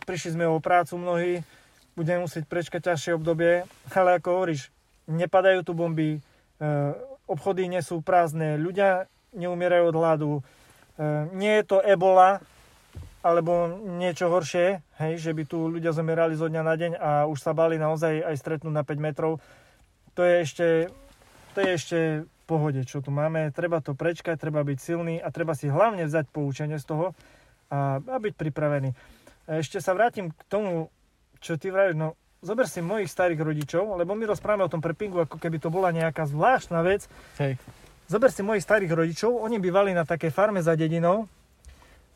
Prišli sme o prácu mnohí, budeme musieť prečkať ťažšie obdobie, ale ako hovoríš, nepadajú tu bomby, obchody nie sú prázdne, ľudia neumierajú od hladu, nie je to Ebola alebo niečo horšie, hej, že by tu ľudia zomierali zo dňa na deň a už sa báli naozaj aj stretnúť na 5 metrov. To je ešte v pohode, čo tu máme. Treba to prečkať, treba byť silný a treba si hlavne vzať poučenie z toho a byť pripravený. Ešte sa vrátim k tomu, čo ty vravíš, no zober si mojich starých rodičov, lebo my rozprávame o tom prepingu, ako keby to bola nejaká zvláštna vec. Hej. Zober si mojich starých rodičov, oni bývali na takej farme za dedinou,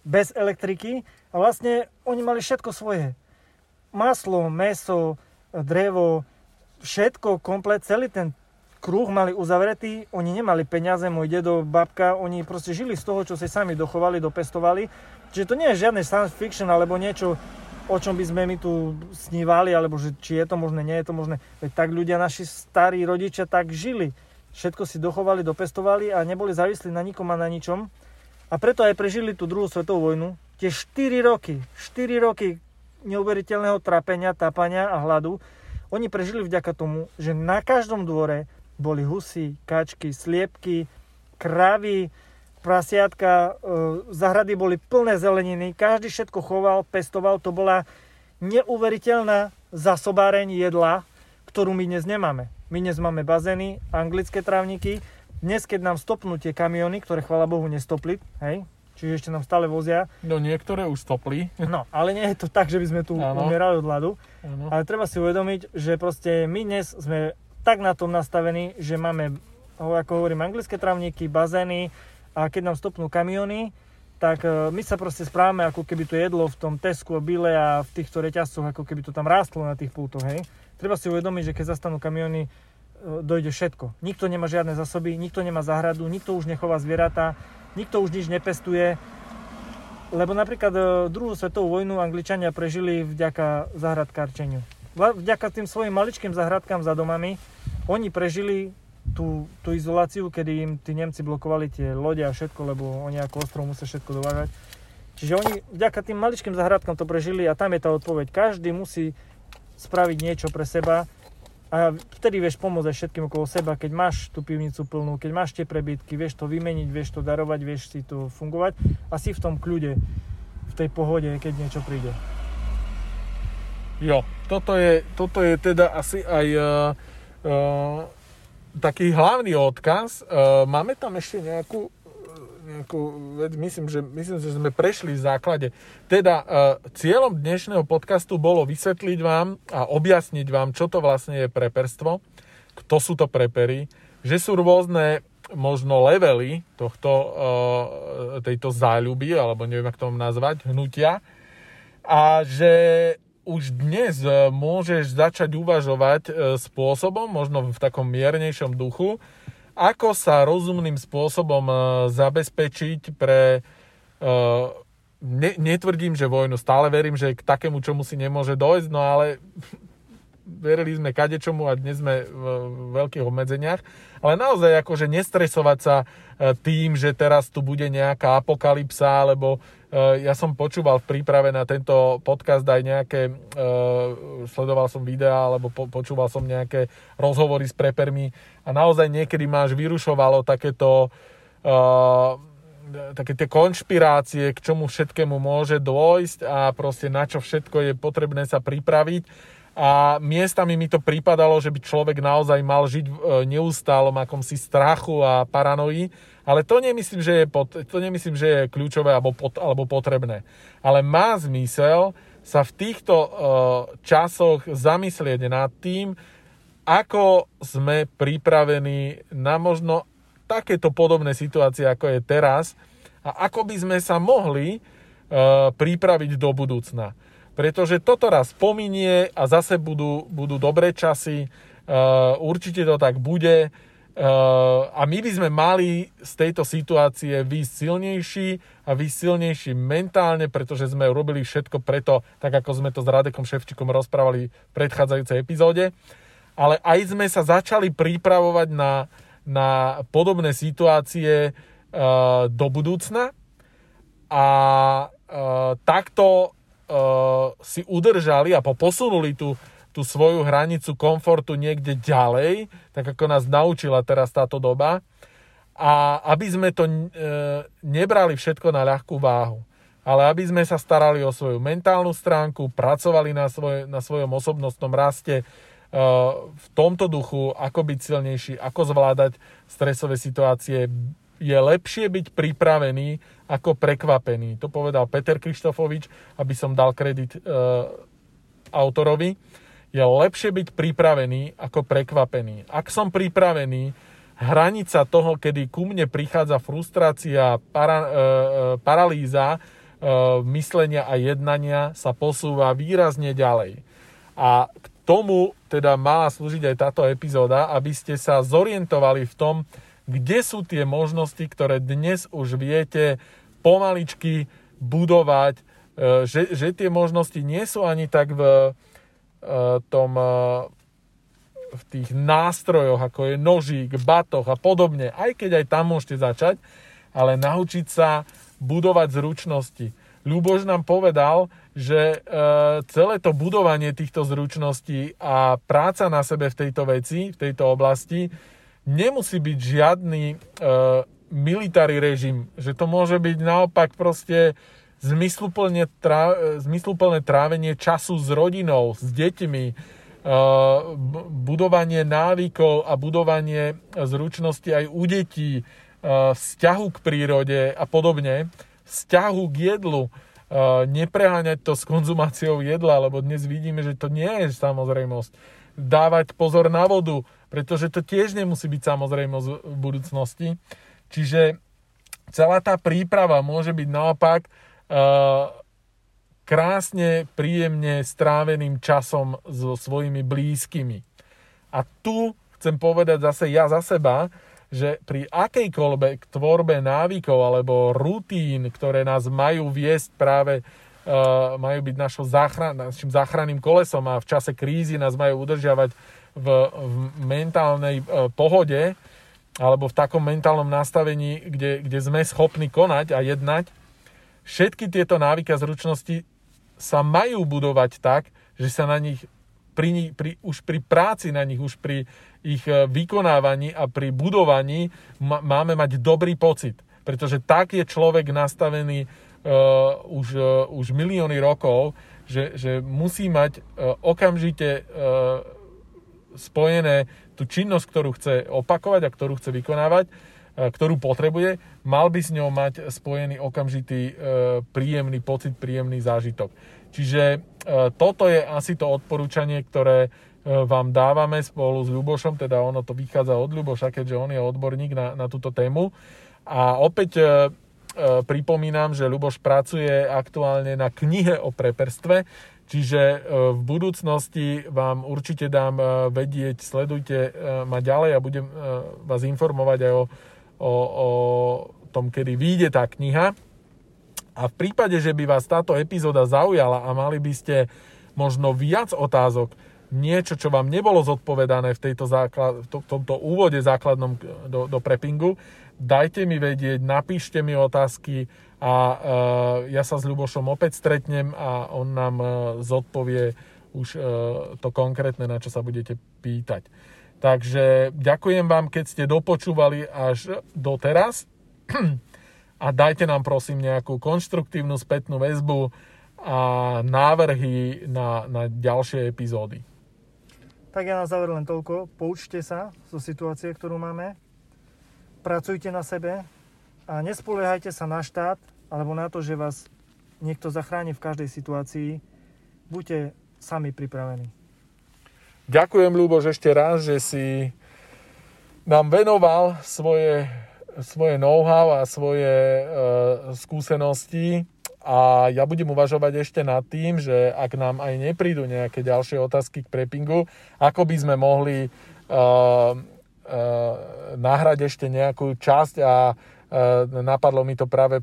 bez elektriky a vlastne oni mali všetko svoje. Maslo, mäso, drevo, všetko, komplet, celý ten kruh mali uzavretý, oni nemali peniaze, môj dedo, babka, oni proste žili z toho, čo si sami dochovali, dopestovali. Čiže to nie je žiadne science fiction alebo niečo, o čom by sme my tu snívali, alebo že či je to možné, nie je to možné. Veď tak ľudia, naši starí rodičia tak žili. Všetko si dochovali, dopestovali a neboli závislí na nikom a na ničom. A preto aj prežili tú druhú svetovú vojnu. Tie 4 roky neuveriteľného trápenia, tápania a hladu. Oni prežili vďaka tomu, že na každom dvore boli husy, kačky, sliepky, kravy, prasiatka, zahrady boli plné zeleniny, každý všetko choval, pestoval, to bola neuveriteľná zásobáreň jedla, ktorú my dnes nemáme. My dnes máme bazény, anglické trávniky, dnes keď nám stopnú tie kamióny, ktoré chvála Bohu nestopli, hej, čiže ešte nám stále vozia. No niektoré už stopli. No, ale nie je to tak, že by sme tu umierali od hladu, ale treba si uvedomiť, že proste my dnes sme tak na tom nastavení, že máme, ako hovorím, anglické trávniky, bazény a keď nám stopnú kamióny, tak my sa proste správame, ako keby to jedlo v tom Tesku, Bile a v týchto reťazcoch, ako keby to tam rástlo na tých pultoch, hej. Treba si uvedomiť, že keď zastanú kamióny, dojde všetko. Nikto nemá žiadne zásoby, nikto nemá záhradu, nikto už nechová zvieratá, nikto už nič nepestuje, lebo napríklad druhú svetovú vojnu Angličania prežili vďaka záhradkárčeniu. Vďaka tým svojim maličkým záhradkám za domami oni prežili tú izoláciu, kedy im tí Nemci blokovali tie lode a všetko, lebo oni ako ostrov musia všetko dovážať. Čiže oni vďaka tým maličkým záhradkám to prežili a tam je tá odpoveď. Každý musí spraviť niečo pre seba a vtedy vieš pomôcť aj všetkým okolo seba, keď máš tú pivnicu plnú, keď máš tie prebytky, vieš to vymeniť, vieš to darovať, vieš si to fungovať a si v tom kľude, v tej pohode, keď niečo príde. Jo, toto je teda asi aj taký hlavný odkaz. Máme tam ešte nejakú vec, myslím, že sme prešli v základe. Teda cieľom dnešného podcastu bolo vysvetliť vám a objasniť vám, čo to vlastne je preperstvo, kto sú to prepery, že sú rôzne možno levely tejto záľuby, alebo neviem, ako to mám nazvať, hnutia, a že už dnes môžeš začať uvažovať spôsobom, možno v takom miernejšom duchu, ako sa rozumným spôsobom zabezpečiť pre... Netvrdím, že vojnu, stále verím, že k takému čomu si nemôže dojsť, no ale verili sme kadečomu a dnes sme v veľkých obmedzeniach. Ale naozaj akože nestresovať sa tým, že teraz tu bude nejaká apokalypsa, alebo ja som počúval v príprave na tento podcast aj nejaké, sledoval som videá, alebo počúval som nejaké rozhovory s prepermi a naozaj niekedy ma až vyrušovalo také tie konšpirácie, k čomu všetkému môže dôjsť a proste na čo všetko je potrebné sa pripraviť. A miestami mi to pripadalo, že by človek naozaj mal žiť v neustálom akomsi strachu a paranoji, ale to nemyslím, že je kľúčové alebo potrebné. Ale má zmysel sa v týchto časoch zamyslieť nad tým, ako sme pripravení na možno takéto podobné situácie, ako je teraz, a ako by sme sa mohli pripraviť do budúcna. Pretože toto raz pominie a zase budú dobré časy, určite to tak bude a my by sme mali z tejto situácie výjsť silnejší a výjsť silnejší mentálne, pretože sme urobili všetko preto, tak ako sme to s Radekom Ševčíkom rozprávali v predchádzajúcej epizóde, ale aj sme sa začali pripravovať na podobné situácie do budúcna a takto si udržali a posunuli tú svoju hranicu komfortu niekde ďalej, tak ako nás naučila teraz táto doba, a aby sme to nebrali všetko na ľahkú váhu, ale aby sme sa starali o svoju mentálnu stránku, pracovali na svojom osobnostnom raste v tomto duchu, ako byť silnejší, ako zvládať stresové situácie. Je lepšie byť pripravený ako prekvapený. To povedal Peter Kristofovič, aby som dal kredit autorovi. Je lepšie byť pripravený ako prekvapený. Ak som pripravený, hranica toho, kedy ku mne prichádza frustrácia, paralýza myslenia a jednania, sa posúva výrazne ďalej. A tomu teda mala slúžiť aj táto epizóda, aby ste sa zorientovali v tom, kde sú tie možnosti, ktoré dnes už viete pomaličky budovať, že tie možnosti nie sú ani tak v tých nástrojoch, ako je nožík, batoh a podobne, aj keď aj tam môžete začať, ale naučiť sa budovať zručnosti. Ľuboš nám povedal, že celé to budovanie týchto zručností a práca na sebe v tejto veci, v tejto oblasti, nemusí byť žiadny militárny režim. Že to môže byť naopak proste zmysluplné trávenie času s rodinou, s deťmi, budovanie návykov a budovanie zručnosti aj u detí, vzťahu k prírode a podobne, vzťahu k jedlu, nepreháňať to s konzumáciou jedla, lebo dnes vidíme, že to nie je samozrejmosť. Dávať pozor na vodu, pretože to tiež nemusí byť samozrejmosť v budúcnosti. Čiže celá tá príprava môže byť naopak krásne, príjemne stráveným časom so svojimi blízkymi. A tu chcem povedať zase ja za seba, že pri akejkoľvek tvorbe návykov alebo rutín, ktoré nás majú viesť práve, majú byť našim záchranným kolesom a v čase krízy nás majú udržiavať v mentálnej pohode alebo v takom mentálnom nastavení, kde sme schopní konať a jednať. Všetky tieto návyky a zručnosti sa majú budovať tak, že sa na nich už pri práci na nich, už pri ich vykonávaní a pri budovaní máme mať dobrý pocit. Pretože tak je človek nastavený už milióny rokov, že musí mať okamžite spojené tú činnosť, ktorú chce opakovať a ktorú chce vykonávať, ktorú potrebuje, mal by s ňou mať spojený okamžitý príjemný pocit, príjemný zážitok. Čiže toto je asi to odporúčanie, ktoré vám dávame spolu s Ľubošom, teda ono to vychádza od Ľuboša, keďže on je odborník na túto tému. A opäť pripomínam, že Ľuboš pracuje aktuálne na knihe o preperstve, čiže v budúcnosti vám určite dám vedieť, sledujte ma ďalej a budem vás informovať aj o tom, kedy vyjde tá kniha. A v prípade, že by vás táto epizóda zaujala a mali by ste možno viac otázok, niečo, čo vám nebolo zodpovedané v tomto úvode základnom do preppingu, dajte mi vedieť, napíšte mi otázky a ja sa s Ľubošom opäť stretnem a on nám zodpovie už to konkrétne, na čo sa budete pýtať. Takže ďakujem vám, keď ste dopočúvali až doteraz. A dajte nám prosím nejakú konštruktívnu spätnú väzbu a návrhy na ďalšie epizódy. Tak ja na záver len toľko. Poučte sa zo situácie, ktorú máme. Pracujte na sebe a nespoliehajte sa na štát alebo na to, že vás niekto zachráni v každej situácii. Buďte sami pripravení. Ďakujem, Ľuboš, ešte raz, že si nám venoval svoje know-how a svoje skúsenosti a ja budem uvažovať ešte nad tým, že ak nám aj neprídu nejaké ďalšie otázky k preppingu, ako by sme mohli nahrať ešte nejakú časť a napadlo mi to práve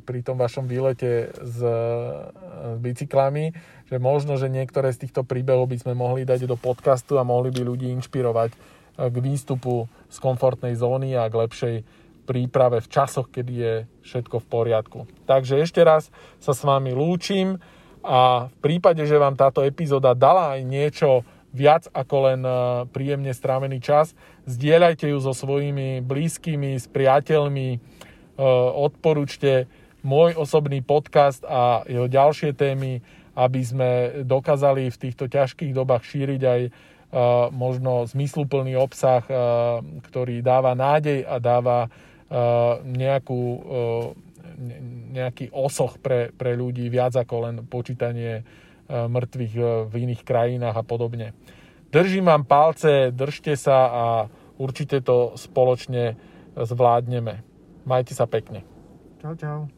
pri tom vašom výlete s bicyklami, že možno, že niektoré z týchto príbehov by sme mohli dať do podcastu a mohli by ľudí inšpirovať k výstupu z komfortnej zóny a k lepšej príprave v časoch, kedy je všetko v poriadku. Takže ešte raz sa s vami lúčim a v prípade, že vám táto epizóda dala aj niečo viac ako len príjemne strávený čas, zdieľajte ju so svojimi blízkymi, s priateľmi, odporúčte môj osobný podcast a jeho ďalšie témy, aby sme dokázali v týchto ťažkých dobách šíriť aj možno zmysluplný obsah, ktorý dáva nádej a dáva nejaký osoch pre ľudí viac ako len počítanie mŕtvych v iných krajinách a podobne. Držím vám palce, držte sa a určite to spoločne zvládneme. Majte sa pekne. Čau, čau.